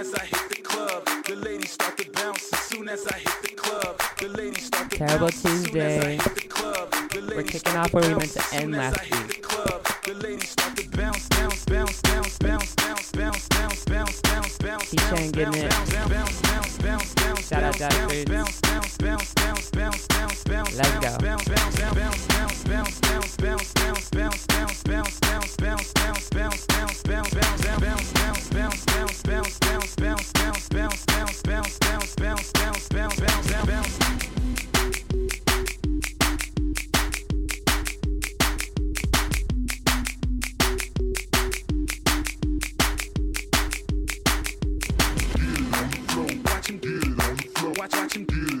as I hit the club, the ladies start to bounce. As soon as I hit the club, the ladies start to bounce. Terrible Tuesday. We're kicking off where we meant to end last week. The ladies start to bounce, bounce, bounce, bounce, bounce, bounce, bounce, bounce, bounce, bounce, bounce, bounce, bounce, bounce, bounce, bounce. Shout out Datafruits. Bounce, bounce, bounce, bounce, bounce, bounce, bounce. Let's go. Bounce, bounce, bounce, bounce, bounce, bounce, bounce, bounce, bounce, bounce, bounce, bounce, bounce, bounce, bounce, bounce, bounce, bounce, bounce, bounce, bounce, bounce, bounce, bounce, bounce, bounce, bounce, bounce, bounce, bounce, bounce, bounce, bounce, bounce, bounce, bounce. Watch him get it.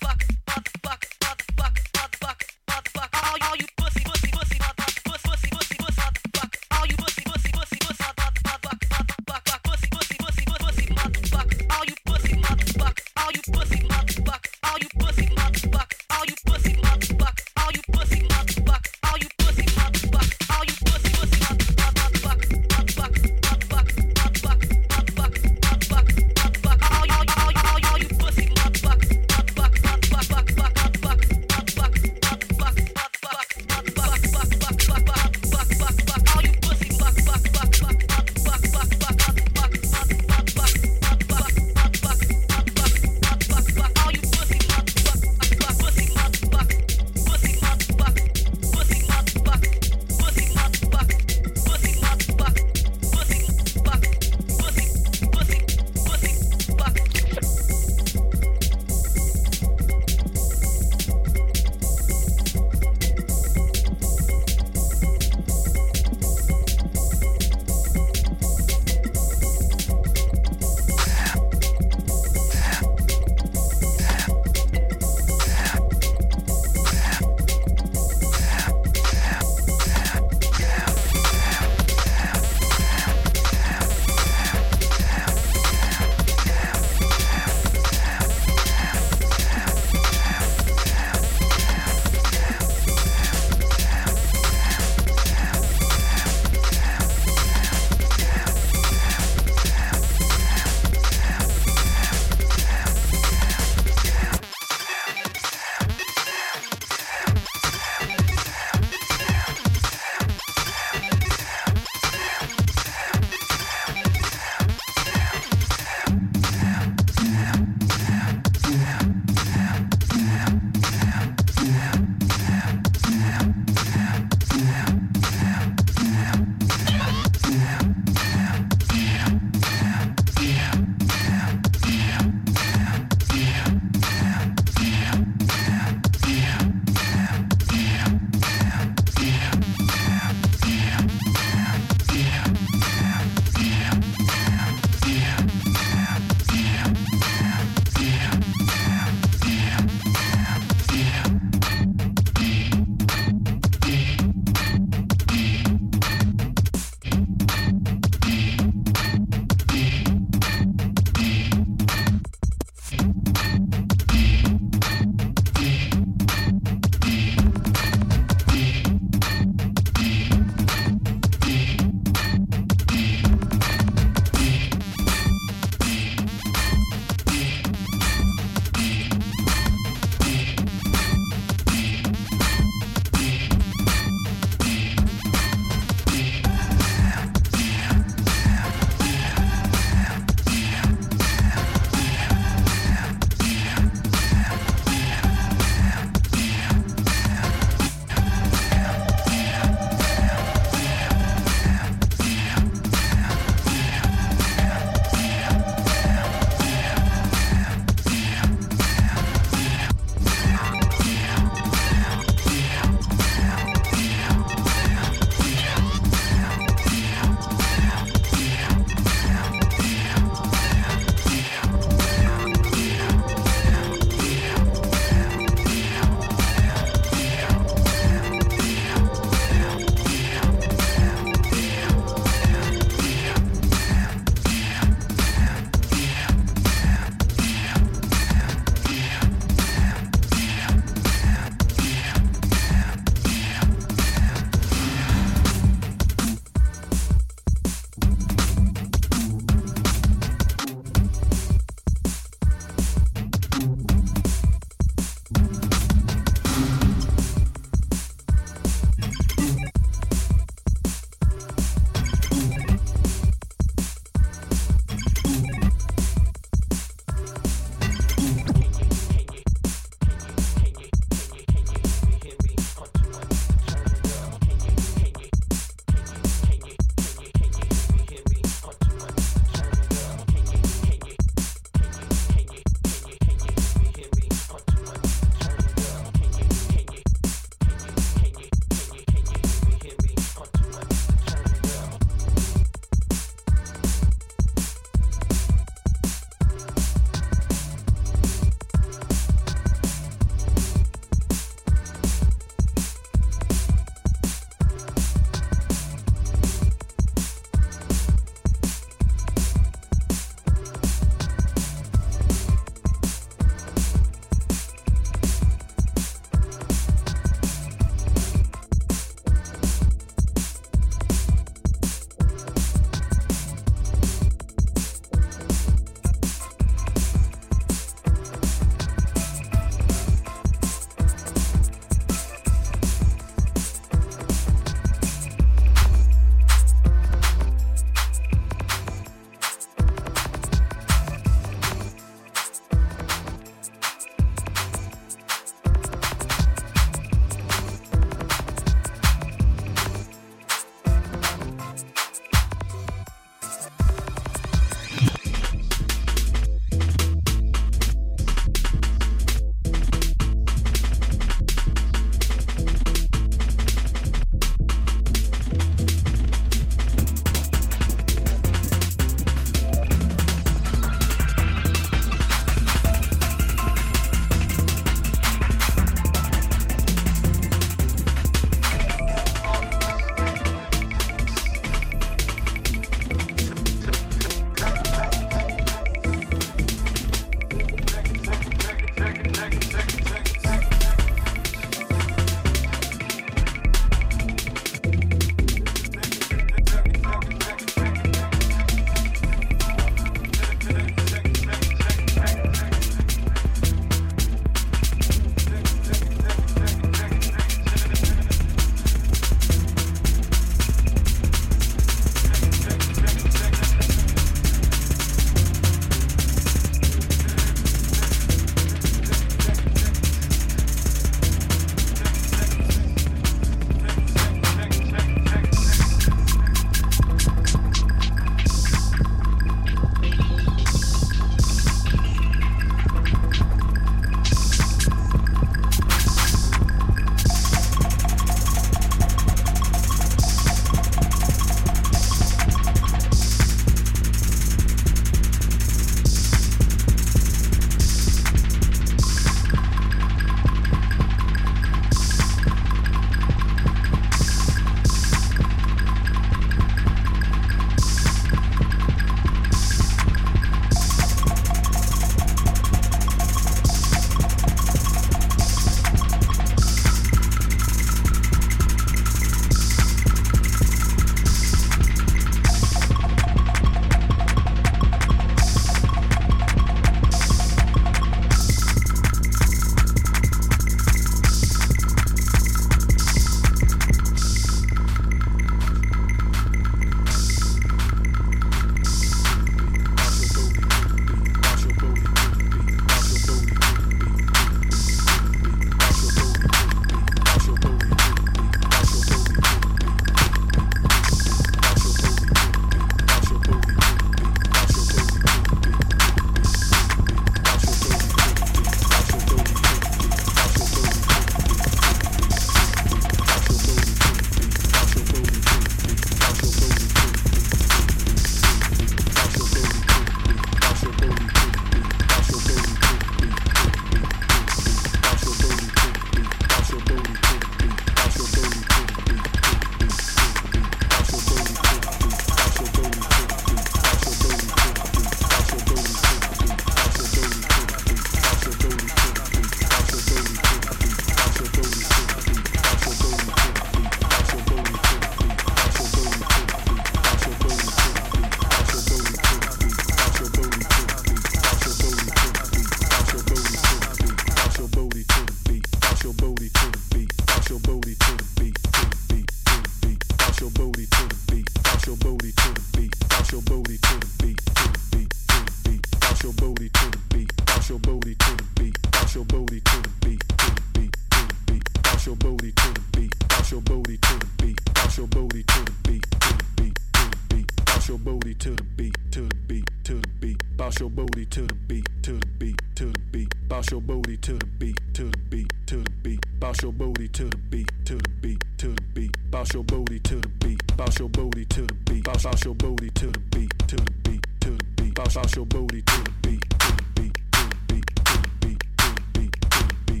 Bounce your booty to the beat, to the beat, to the beat. Bounce your booty to the beat, to the beat, to the beat. Bounce your booty to the beat, to the beat, to the beat. Bounce your booty to the beat. Bounce your booty to the beat. Bounce your booty to the beat, to the beat, to the beat. Bounce your booty to the beat, to the beat, to the beat, to the beat, to the beat, to the beat, to the beat, to the beat, to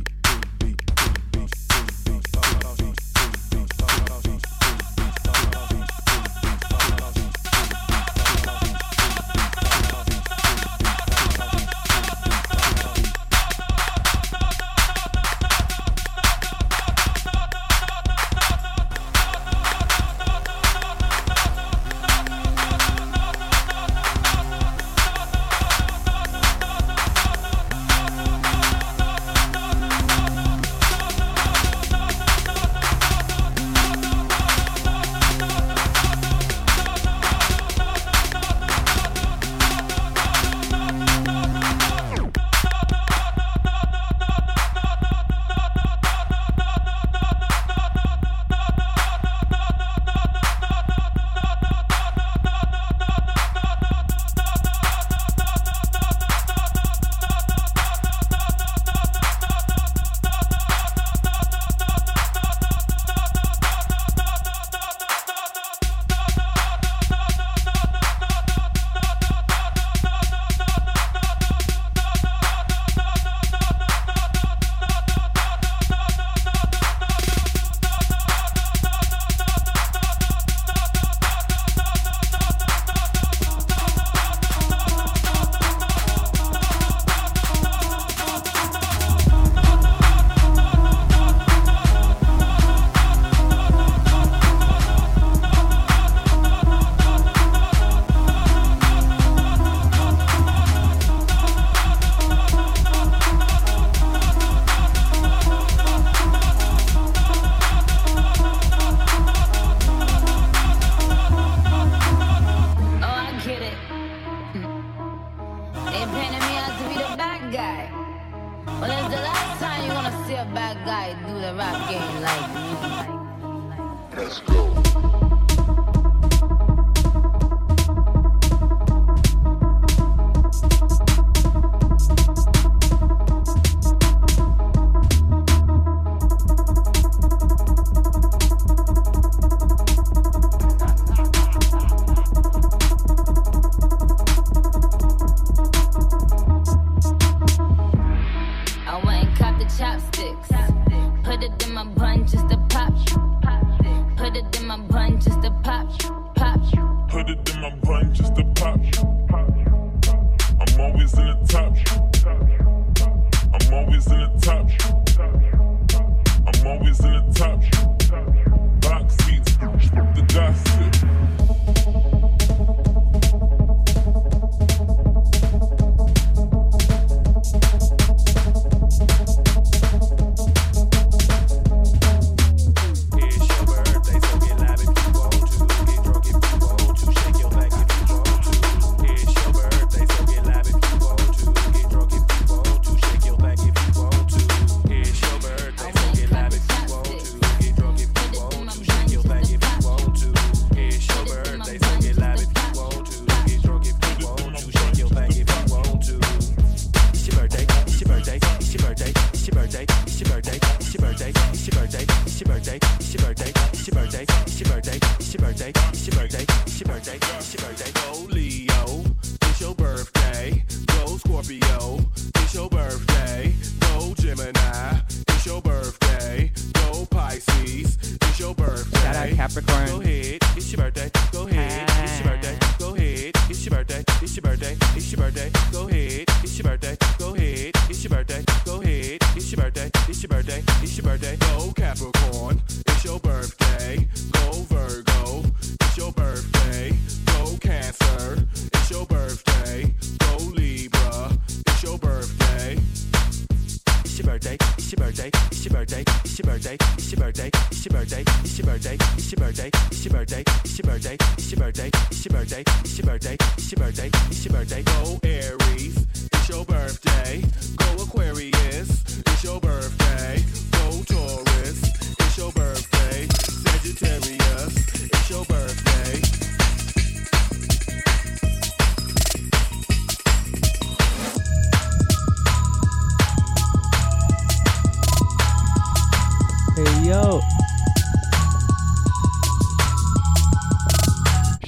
the beat, to the beat.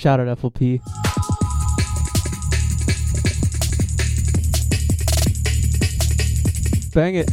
Shout out FLP. Bang it.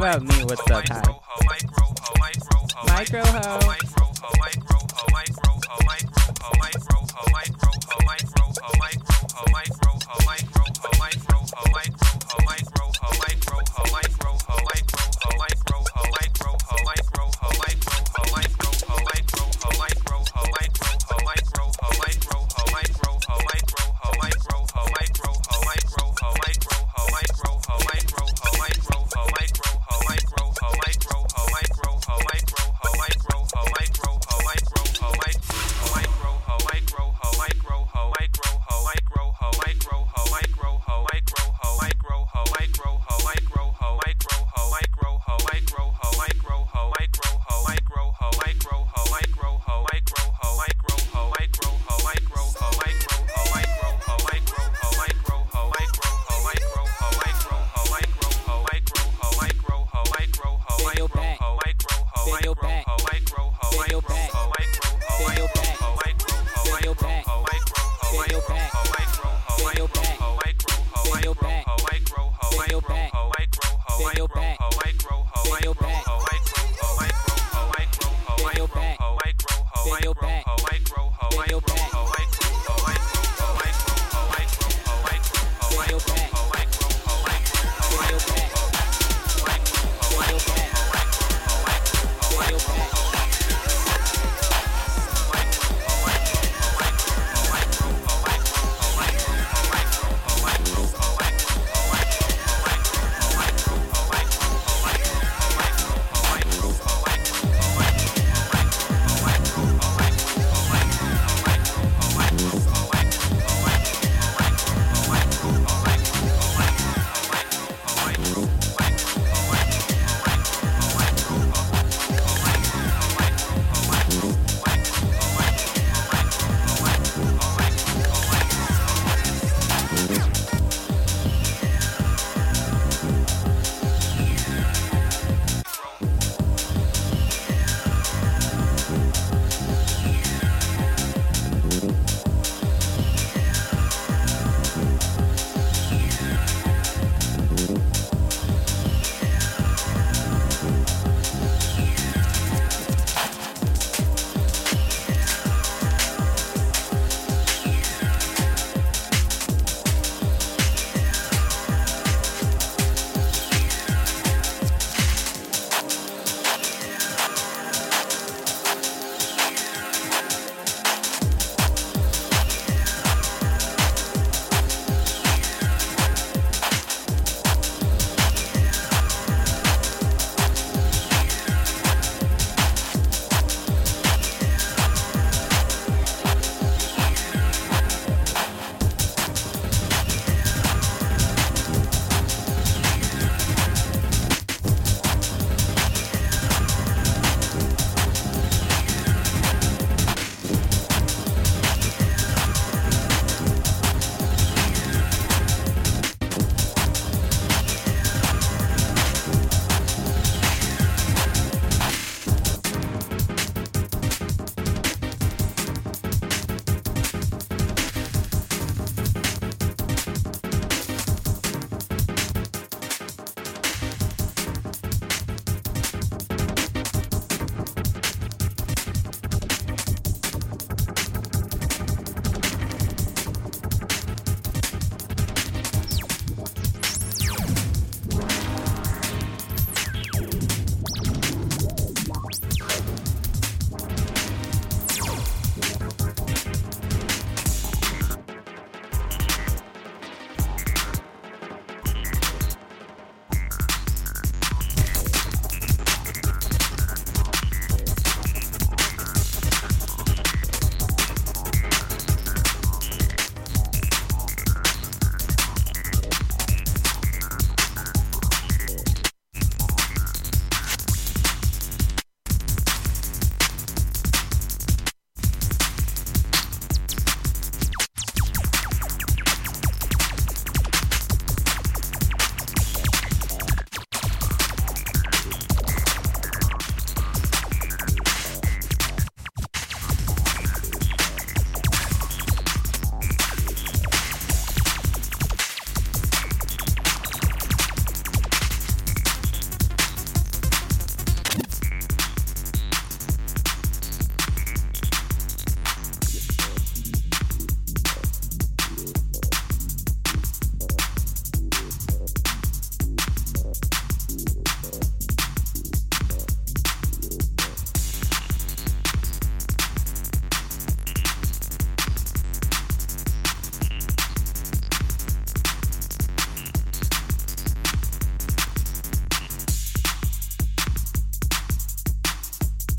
about me. What's up, hi? Micro ho.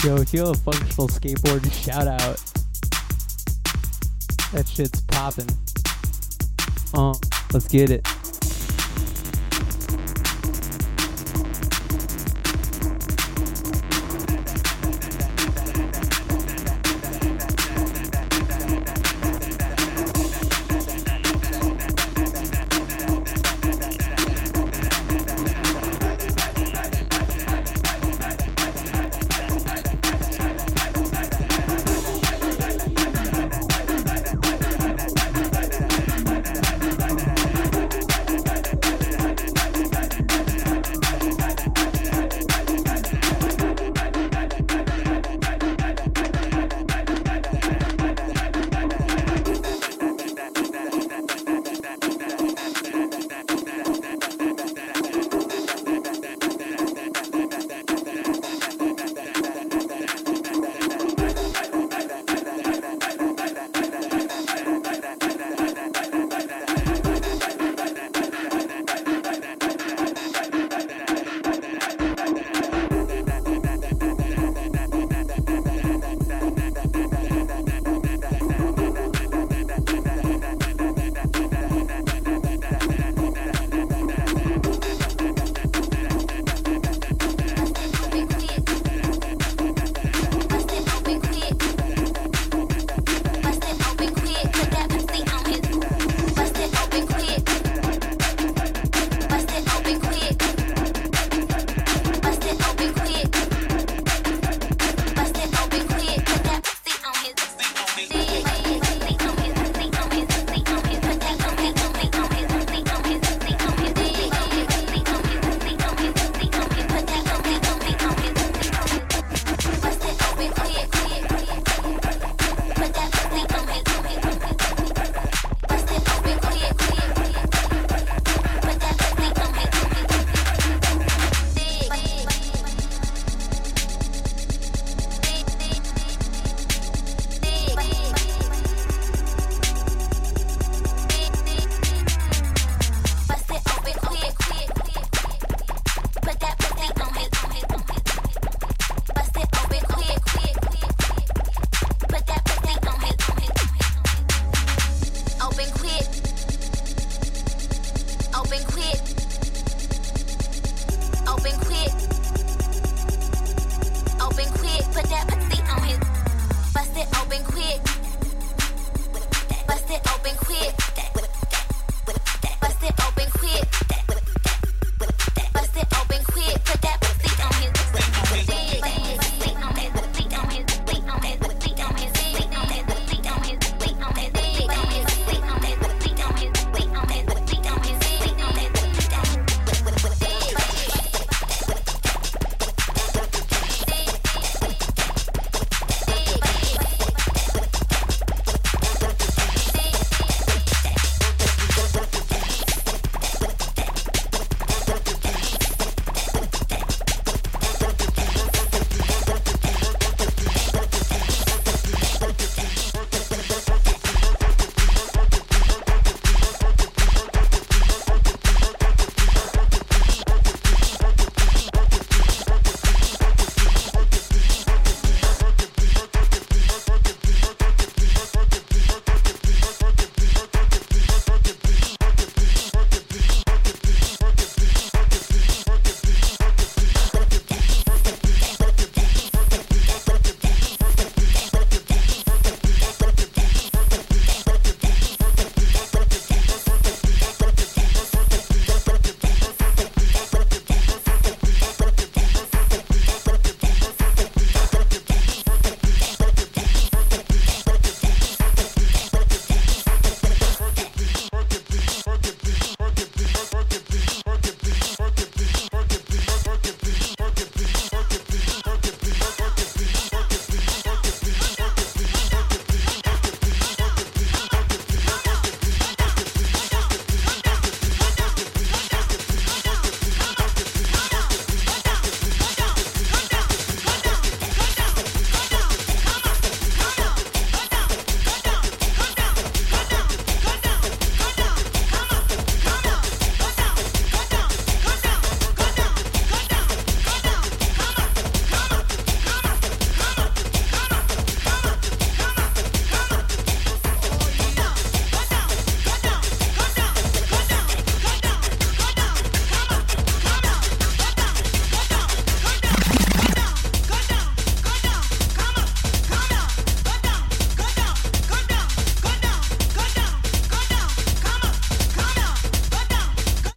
Yo, do you have a functional skateboard shout out? That shit's poppin'. Let's get it.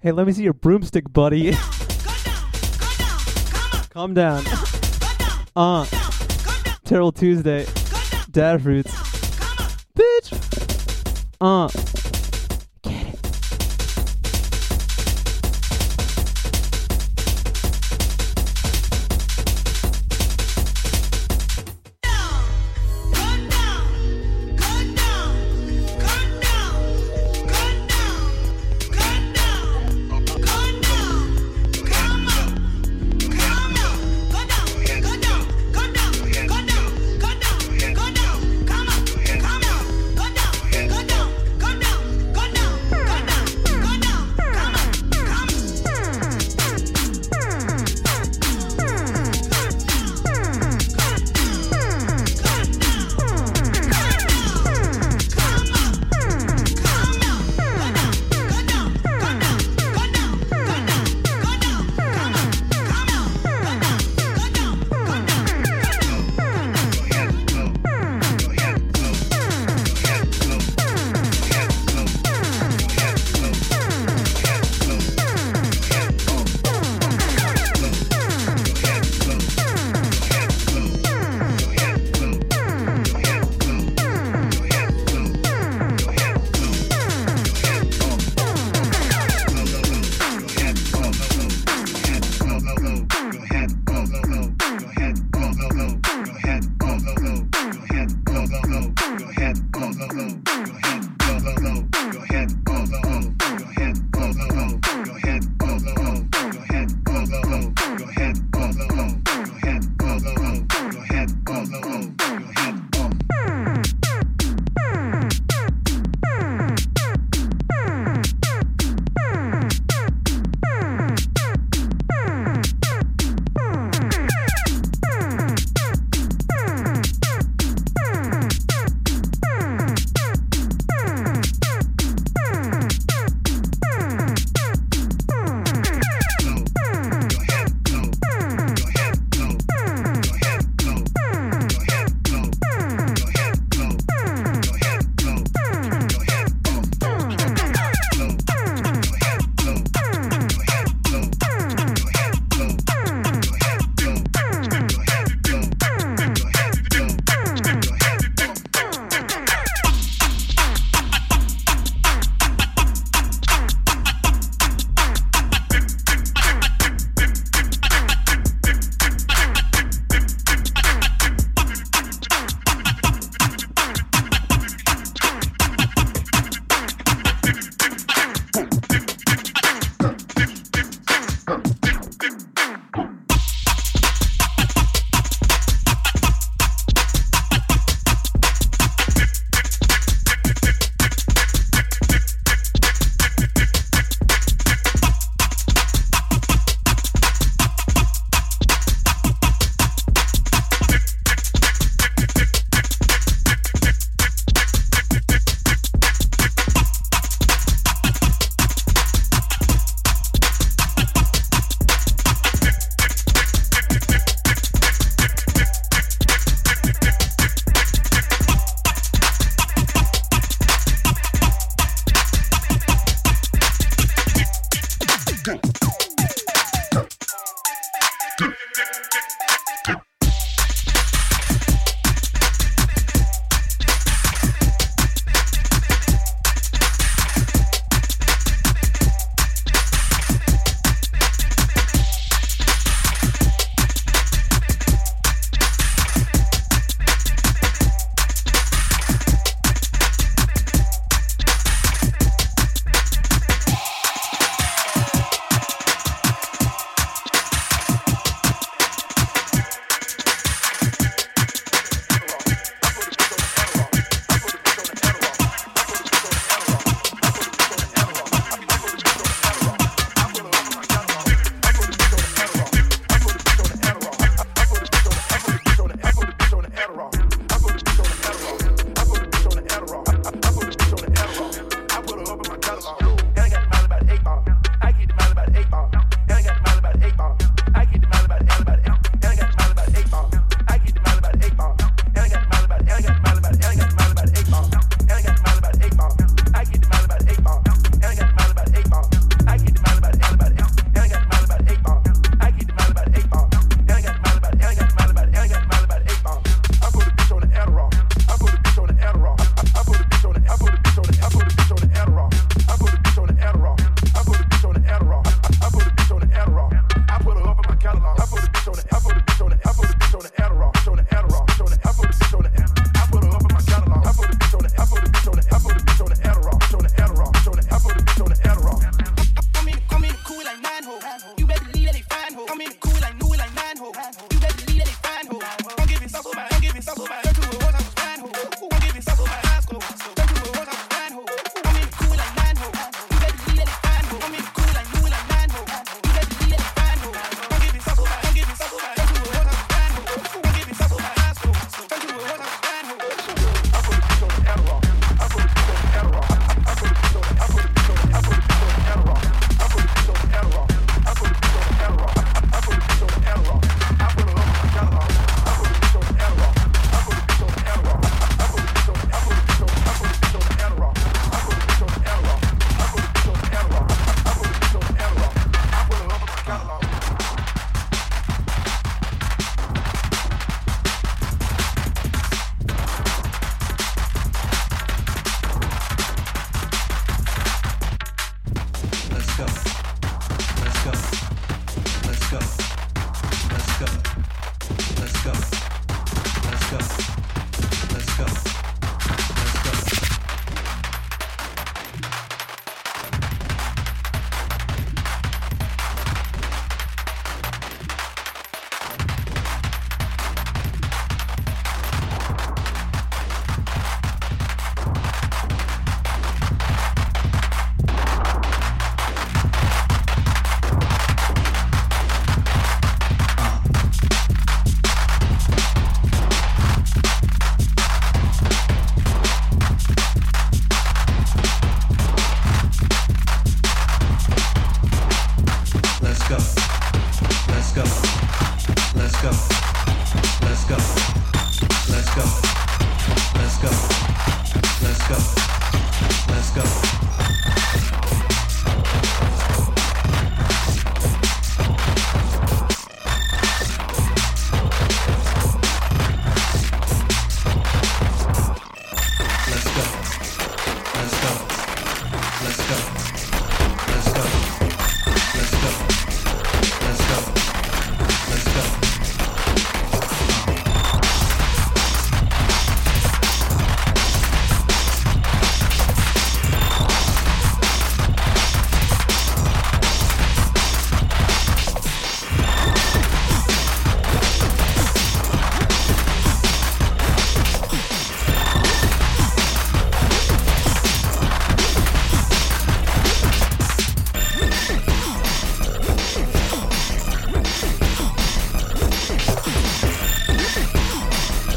Hey, let me see your broomstick, buddy. Calm down. Terrible Tuesday. Datafruits. Bitch. Get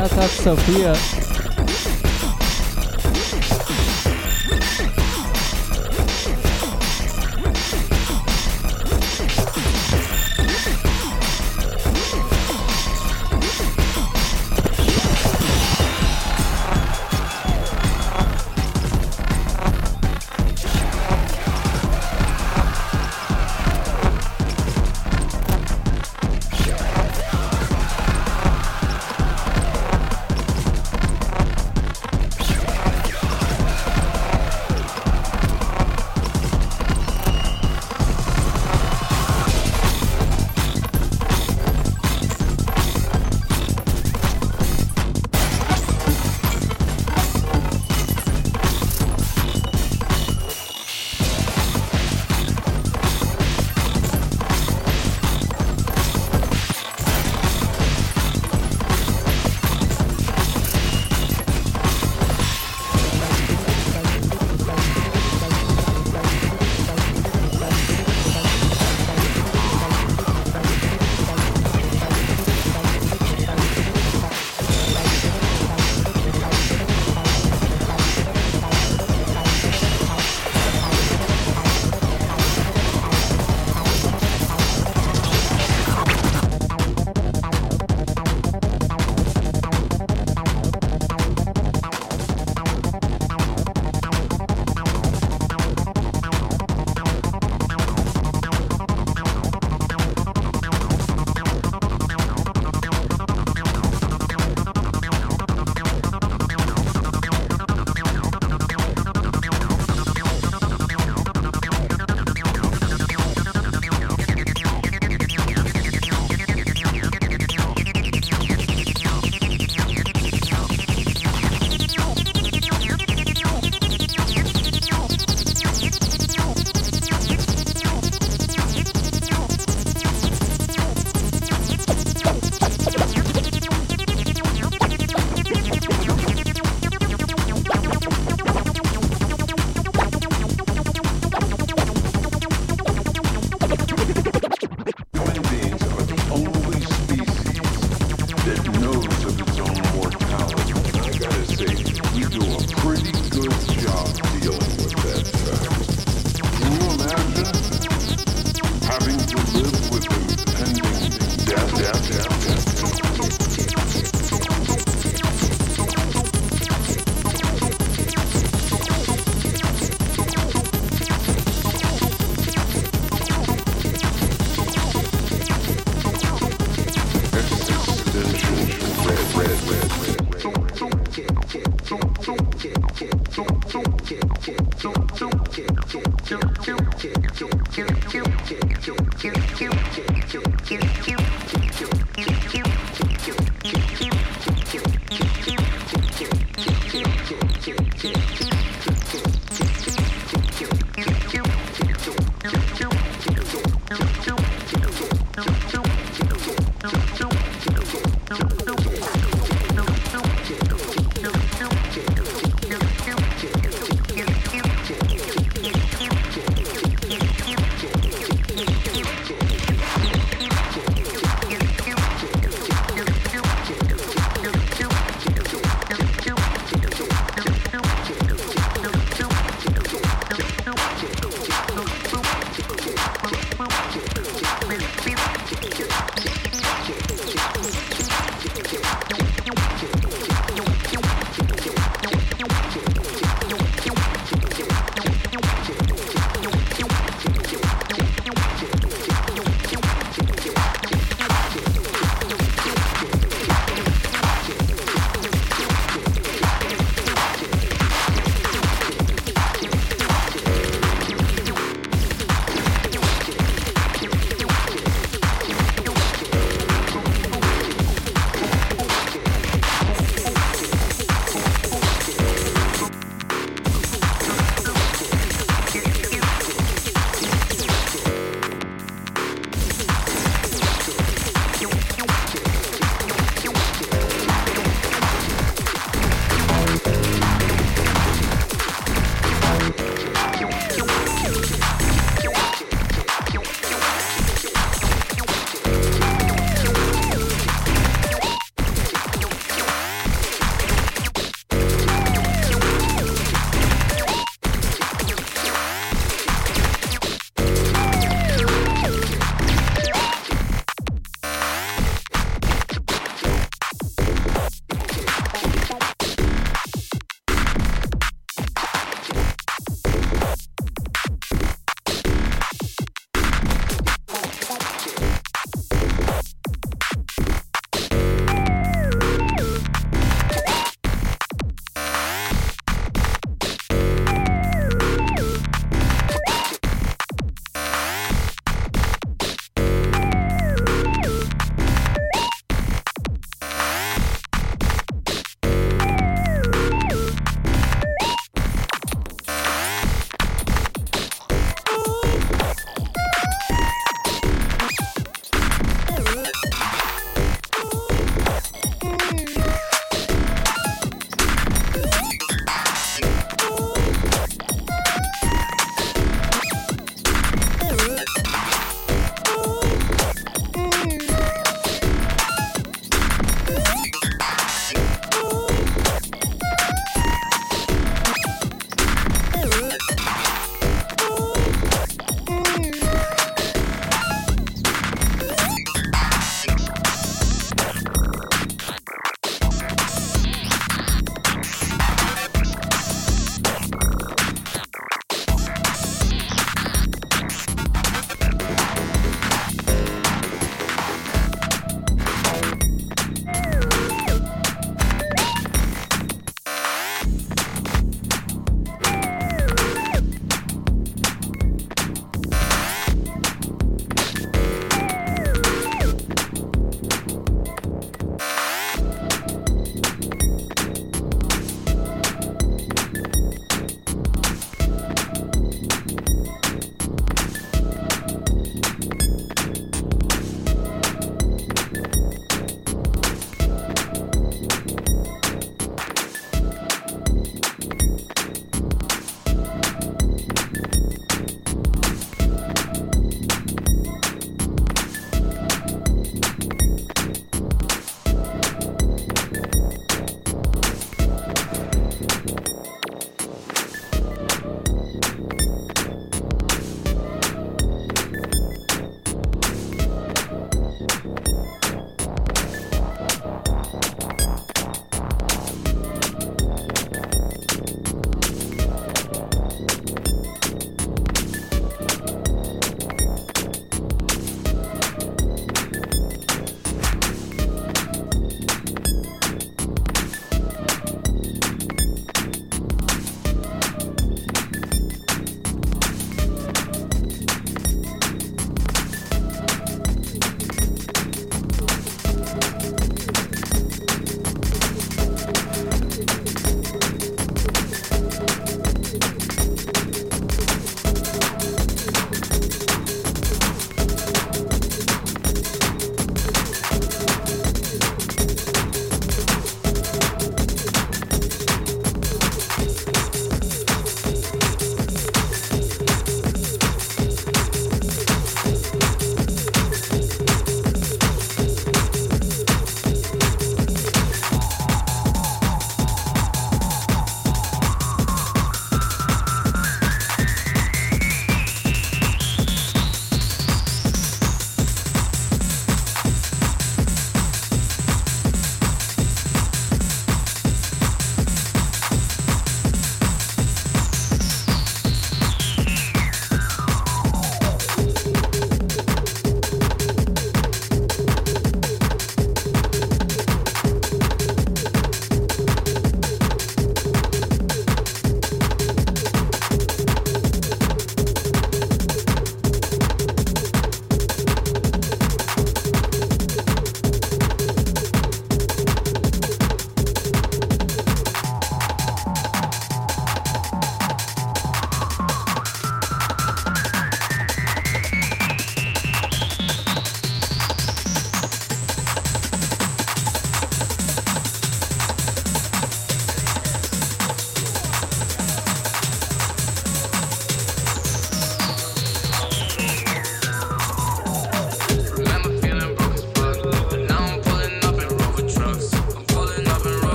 Shout out Sophia.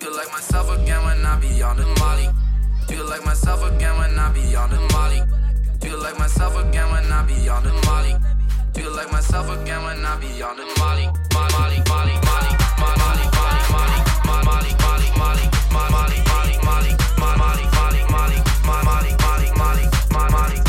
Feel like myself again when I be on the molly. Feel like myself again when I be on the molly. Feel like myself again when I be on the molly. Feel like myself again when I be on the molly. Molly, molly, molly, molly, molly, molly, molly, molly, molly, molly, molly, molly, molly, molly, molly, molly, molly, molly, molly, molly, molly, molly, molly, molly.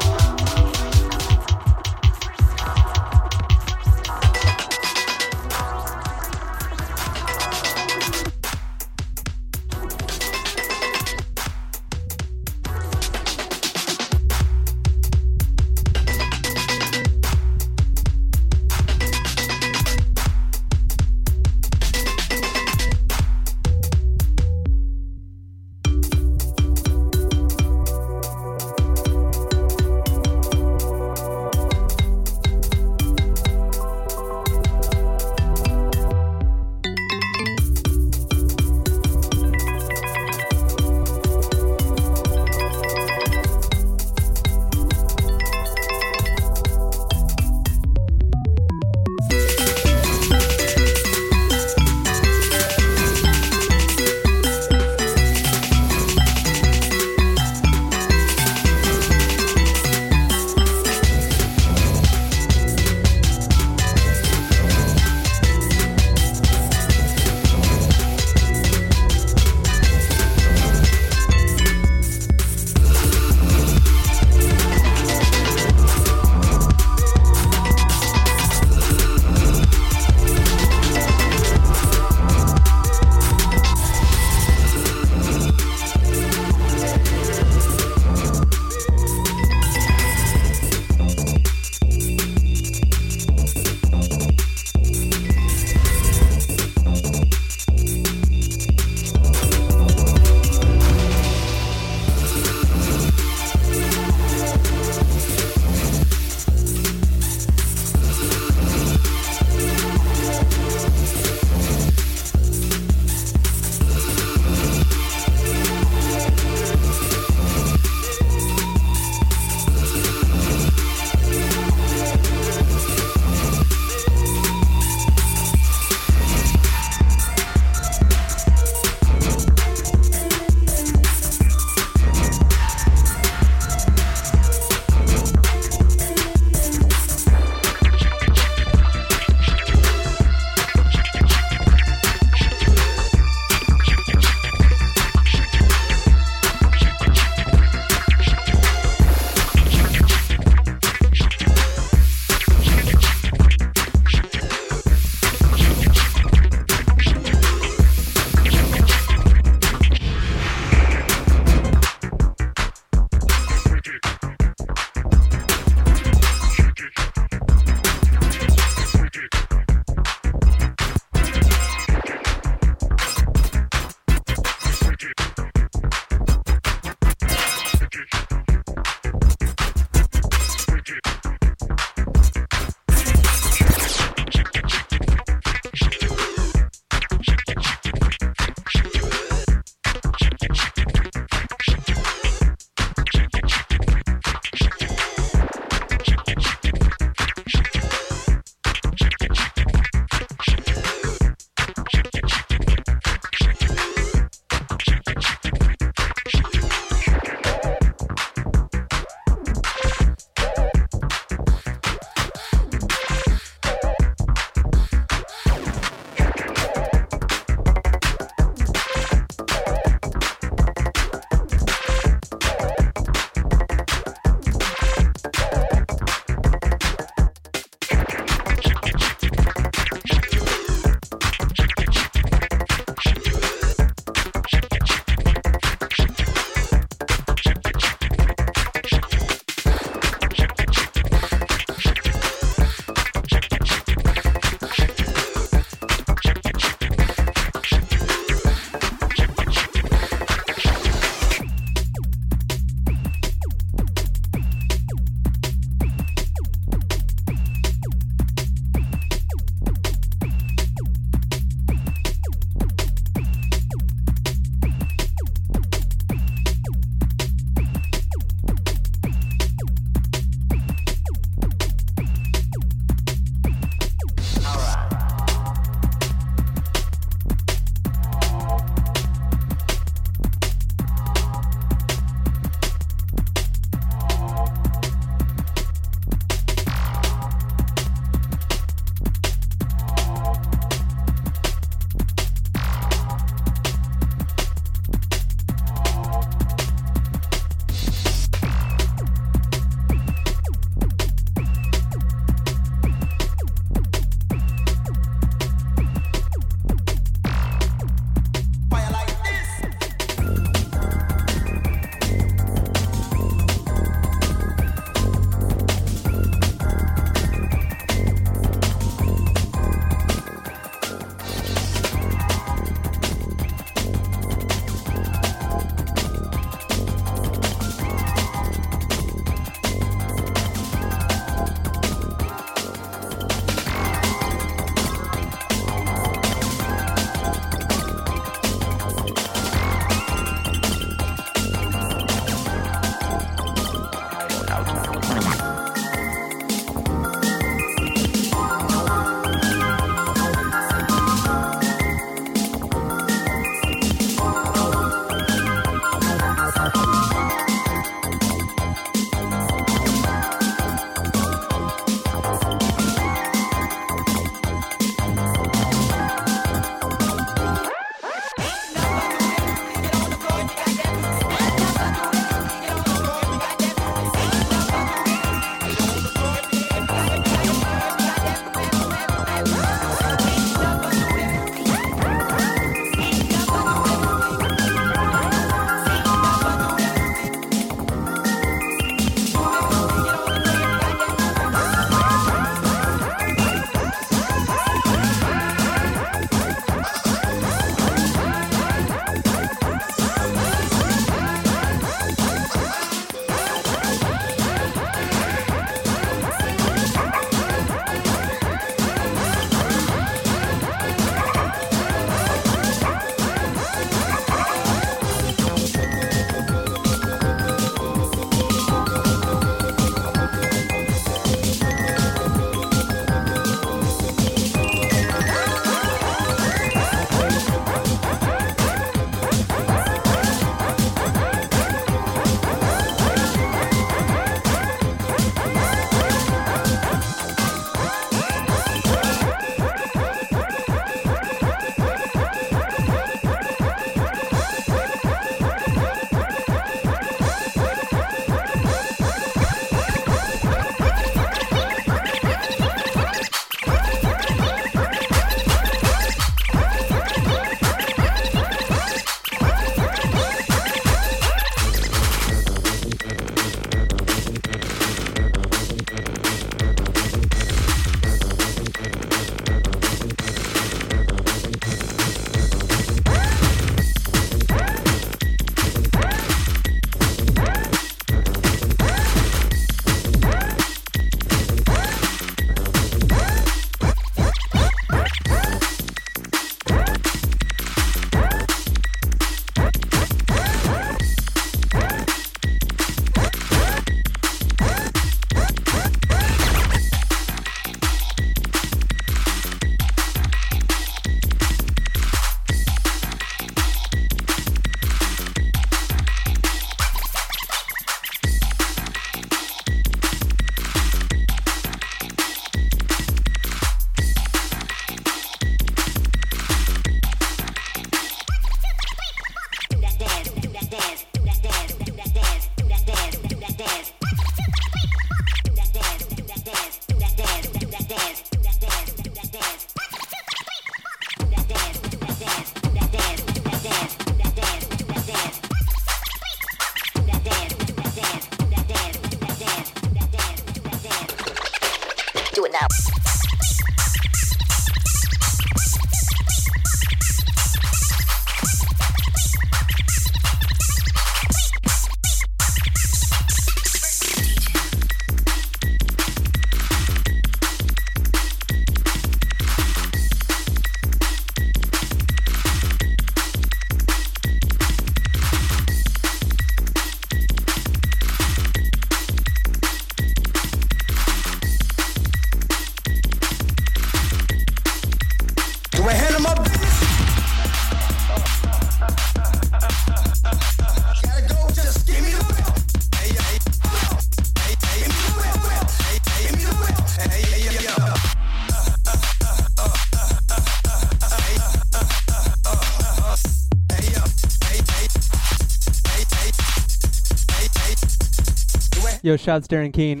Yo, shouts Darren Keen.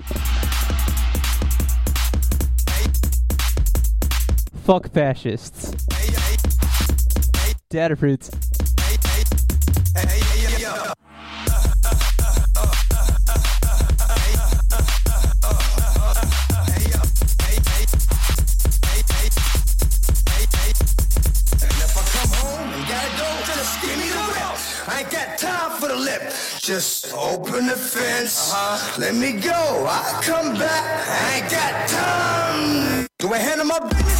Fuck fascists. Datafruits. Just open the fence, Let me go, I'll come back, I ain't got time. Do I handle my business?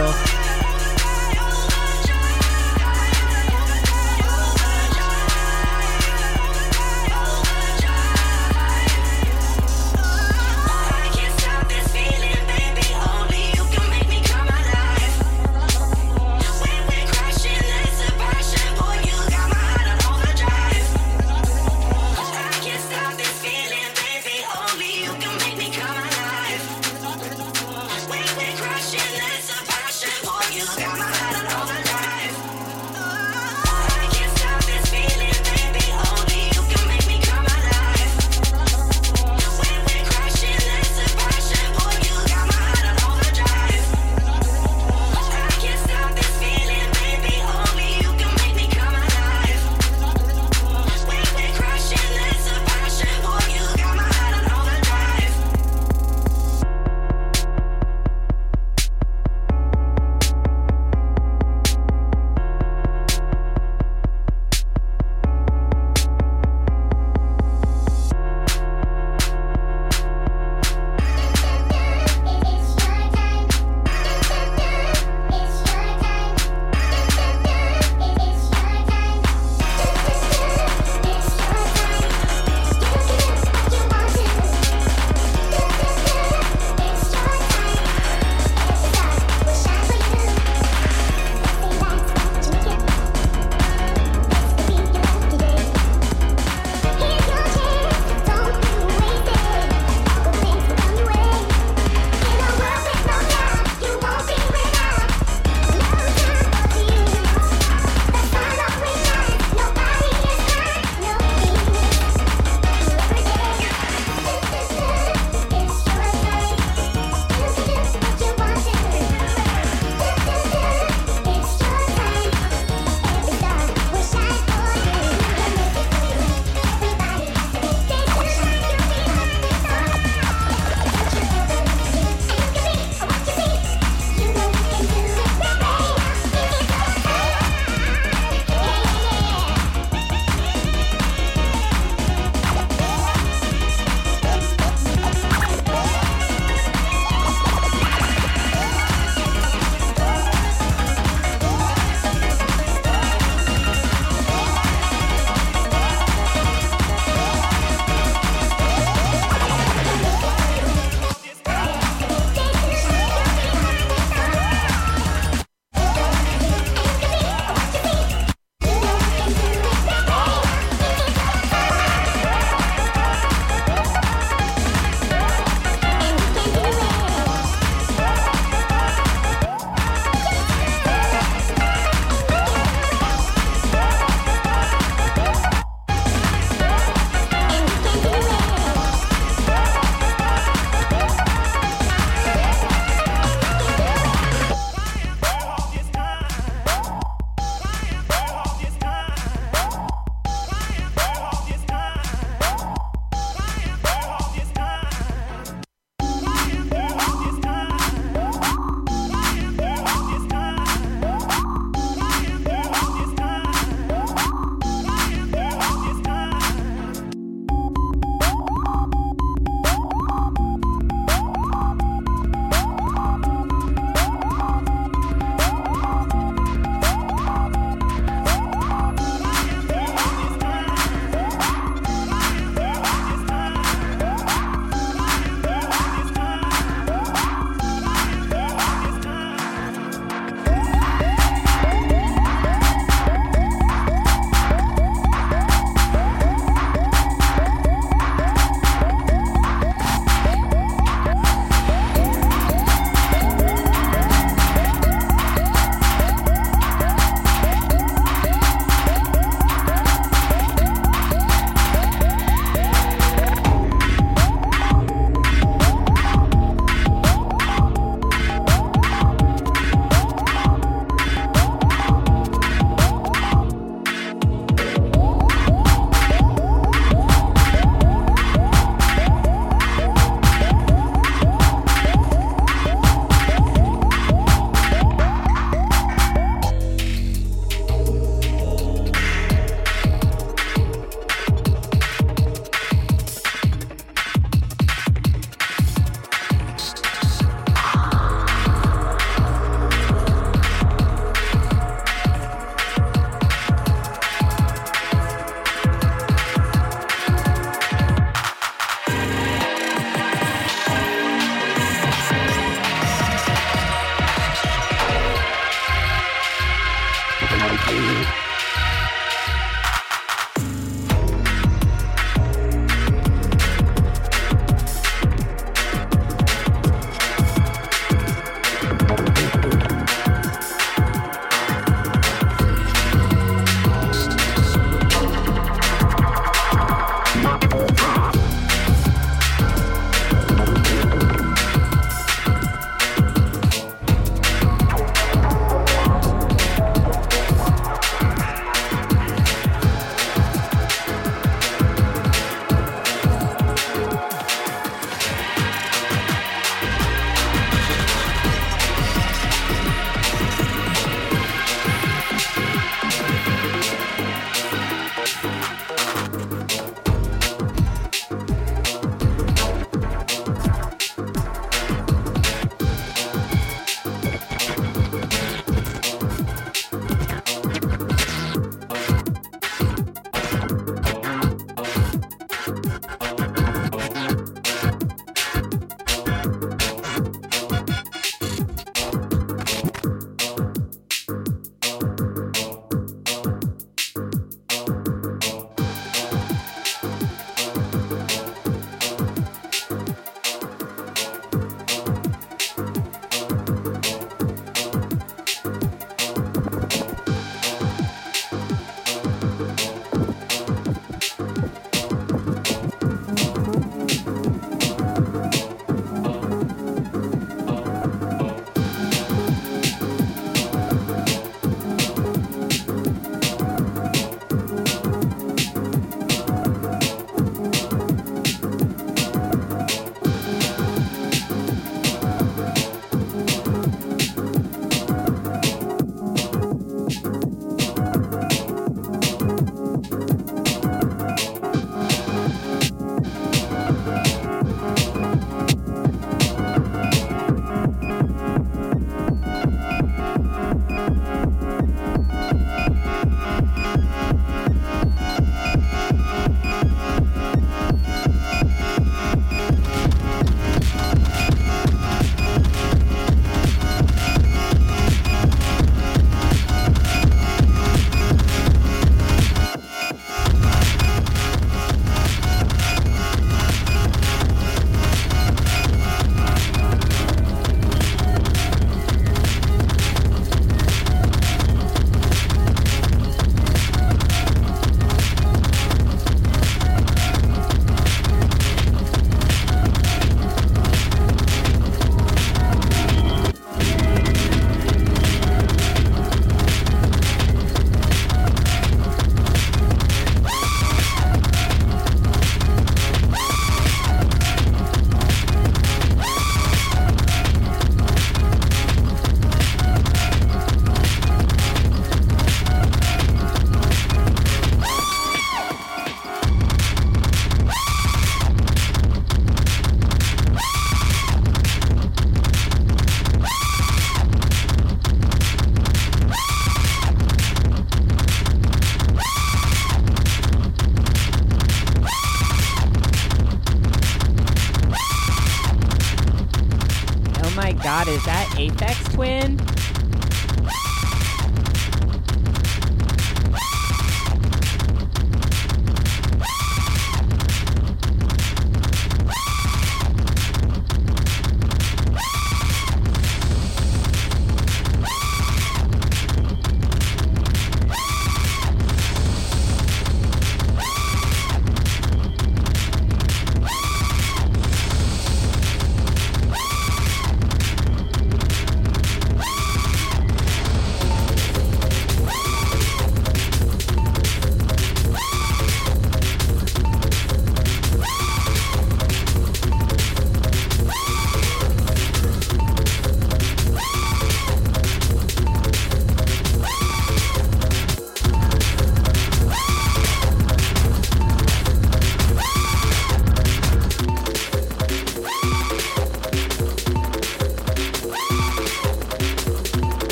deal.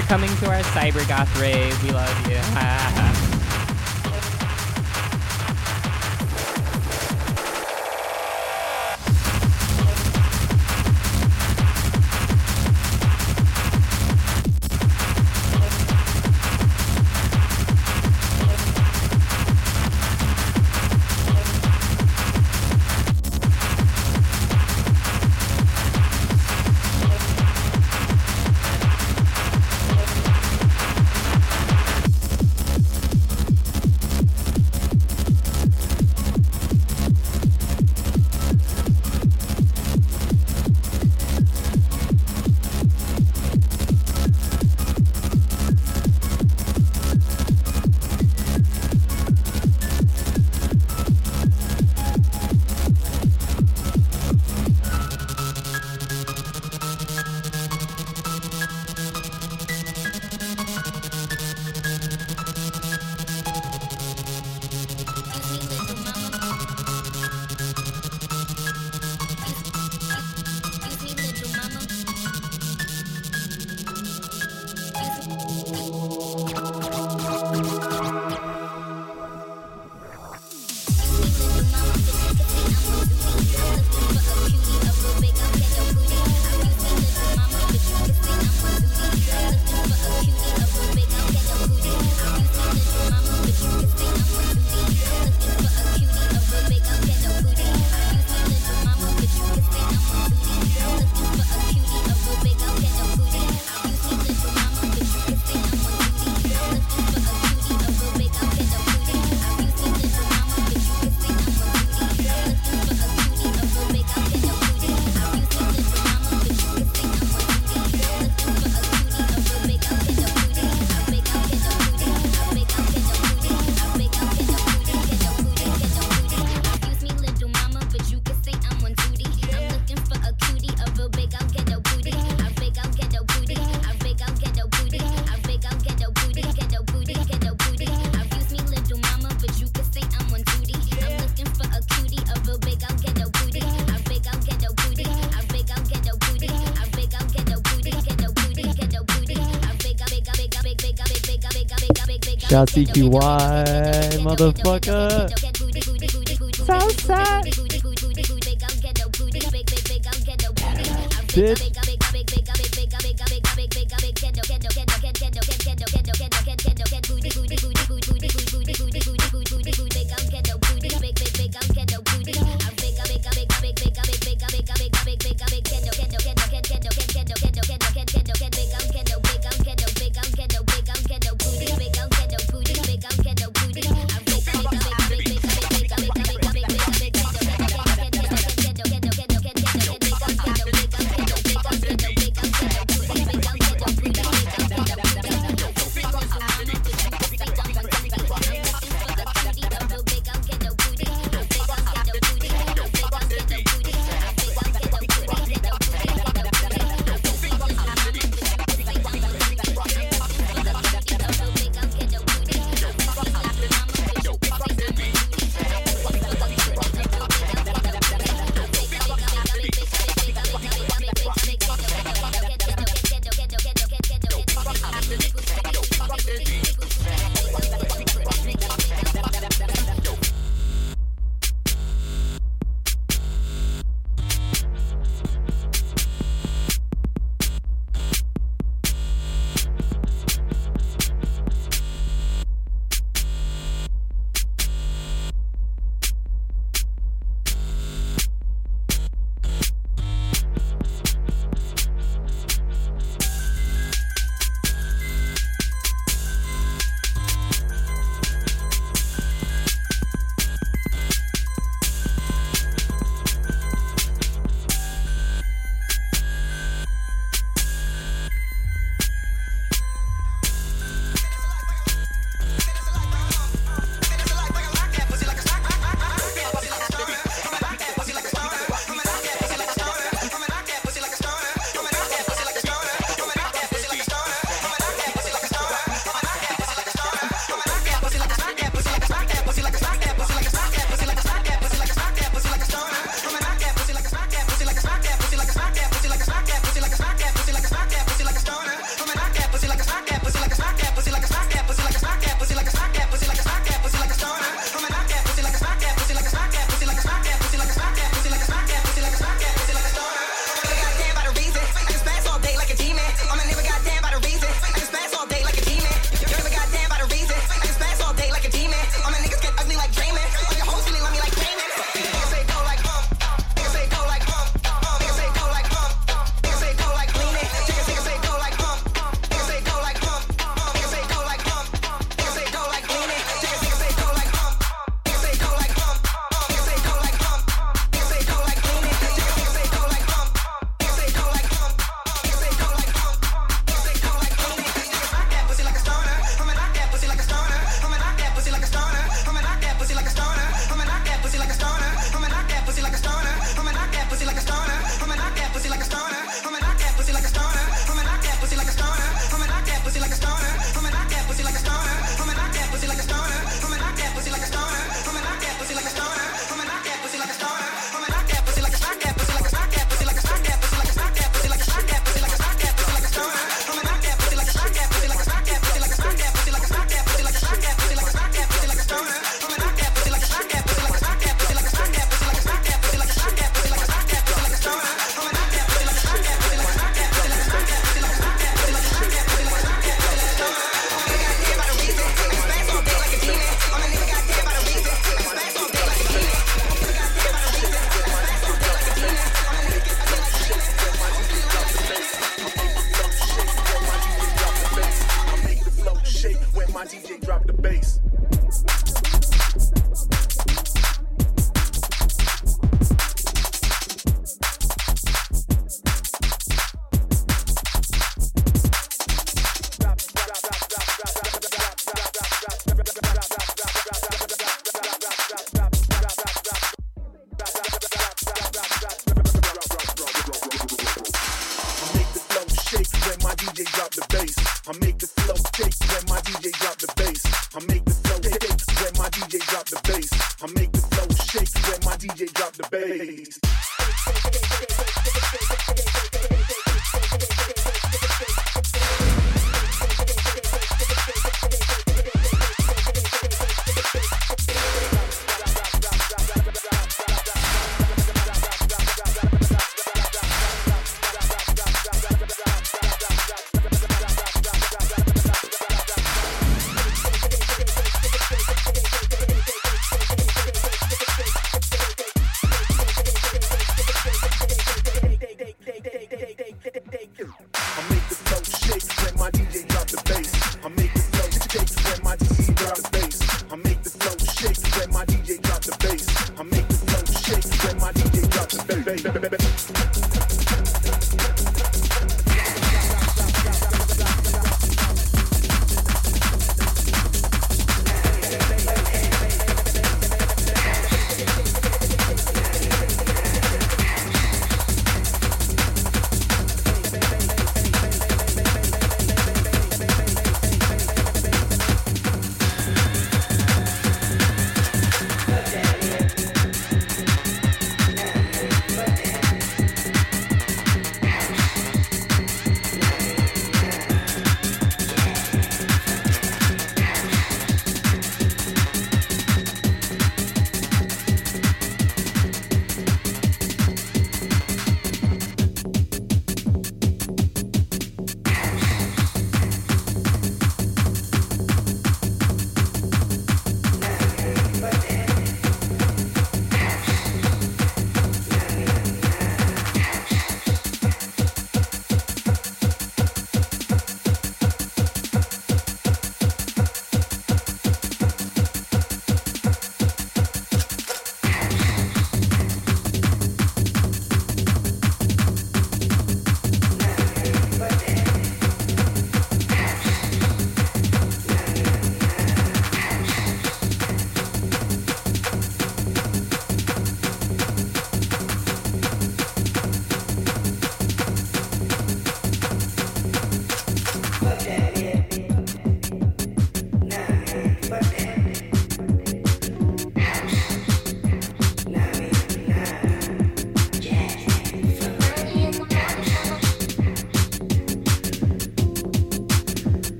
for coming to our Cyber Goth rave. We love you. Shout CQY, motherfucker. Southside. Bitch. I make the flow shake when my DJ drop the bass. I make the flow shake when my DJ drop the bass. I make the flow shake when my DJ drop the bass.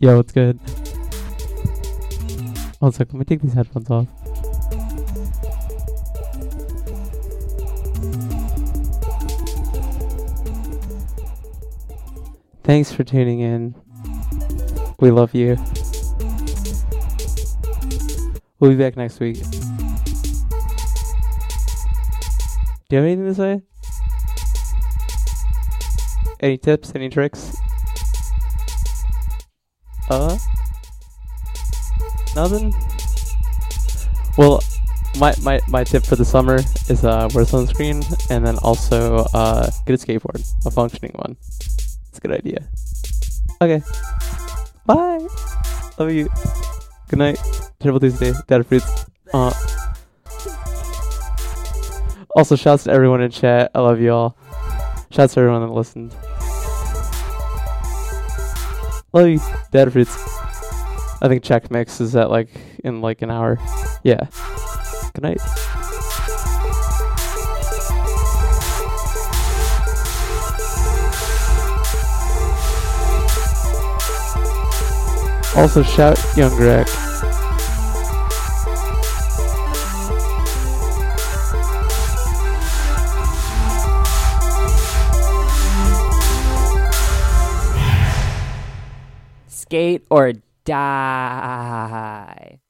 Yo, what's good? Also, can we take these headphones off? Thanks for tuning in. We love you. We'll be back next week. Do you have anything to say? Any tips? Any tricks? Nothing? Well, my tip for the summer is wear sunscreen and then also get a skateboard, a functioning one. It's a good idea. Okay. Bye. Love you. Good night. Terrible Tuesday. Datafruits. Also, shouts to everyone in chat. I love you all. Shouts to everyone that listened. Love you, Datafruits. I think check mix is at in an hour. Yeah. Good night. Also shout Young Greg. Skate or die.